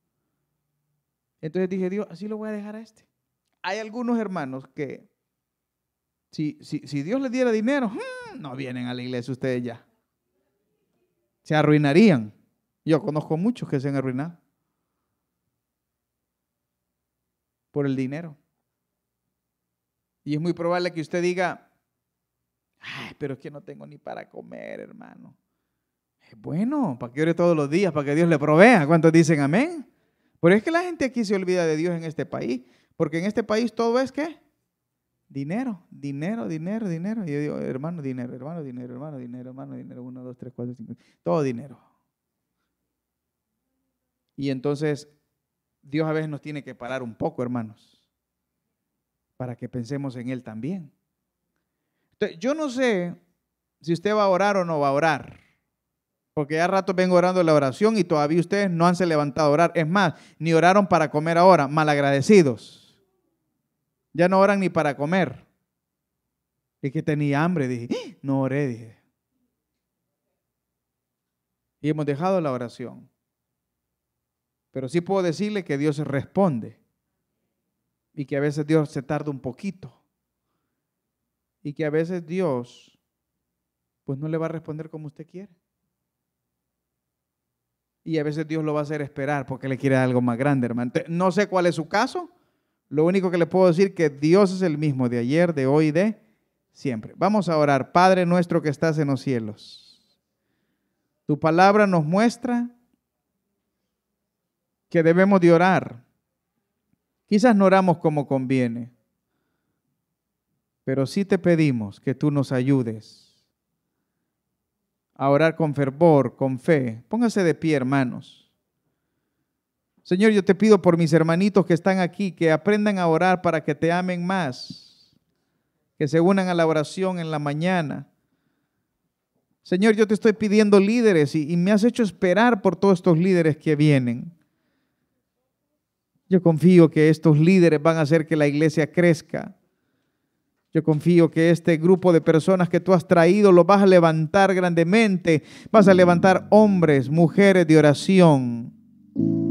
Entonces dije, Dios, así lo voy a dejar a este. Hay algunos hermanos que si Dios les diera dinero, no vienen a la iglesia ustedes ya. Se arruinarían. Yo conozco muchos que se han arruinado por el dinero. Y es muy probable que usted diga, ay, pero es que no tengo ni para comer, hermano. Bueno, para que ore todos los días, para que Dios le provea. ¿Cuántos dicen amén? Pero es que la gente aquí se olvida de Dios en este país, porque en este país todo es ¿qué? Dinero, dinero, dinero, dinero. Y yo digo, hermano, dinero, hermano, dinero, hermano, dinero, hermano, dinero. 1, 2, 3, 4, 5. Todo dinero. Y entonces, Dios a veces nos tiene que parar un poco, hermanos, para que pensemos en Él también. Entonces, yo no sé si usted va a orar o no va a orar, porque ya rato vengo orando la oración y todavía ustedes no han se levantado a orar. Es más, ni oraron para comer ahora, malagradecidos. Ya no oran ni para comer. Es que tenía hambre, dije, no oré, dije. Y hemos dejado la oración. Pero sí puedo decirle que Dios responde. Y que a veces Dios se tarda un poquito. Y que a veces Dios, pues no le va a responder como usted quiere. Y a veces Dios lo va a hacer esperar porque le quiere algo más grande, hermano. No sé cuál es su caso. Lo único que le puedo decir es que Dios es el mismo de ayer, de hoy y de siempre. Vamos a orar. Padre nuestro que estás en los cielos, tu palabra nos muestra que debemos de orar. Quizás no oramos como conviene, pero sí te pedimos que tú nos ayudes a orar con fervor, con fe. Póngase de pie, hermanos. Señor, yo te pido por mis hermanitos que están aquí, que aprendan a orar para que te amen más, que se unan a la oración en la mañana. Señor, yo te estoy pidiendo líderes y me has hecho esperar por todos estos líderes que vienen. Yo confío que estos líderes van a hacer que la iglesia crezca. Yo confío que este grupo de personas que tú has traído lo vas a levantar grandemente. Vas a levantar hombres, mujeres de oración.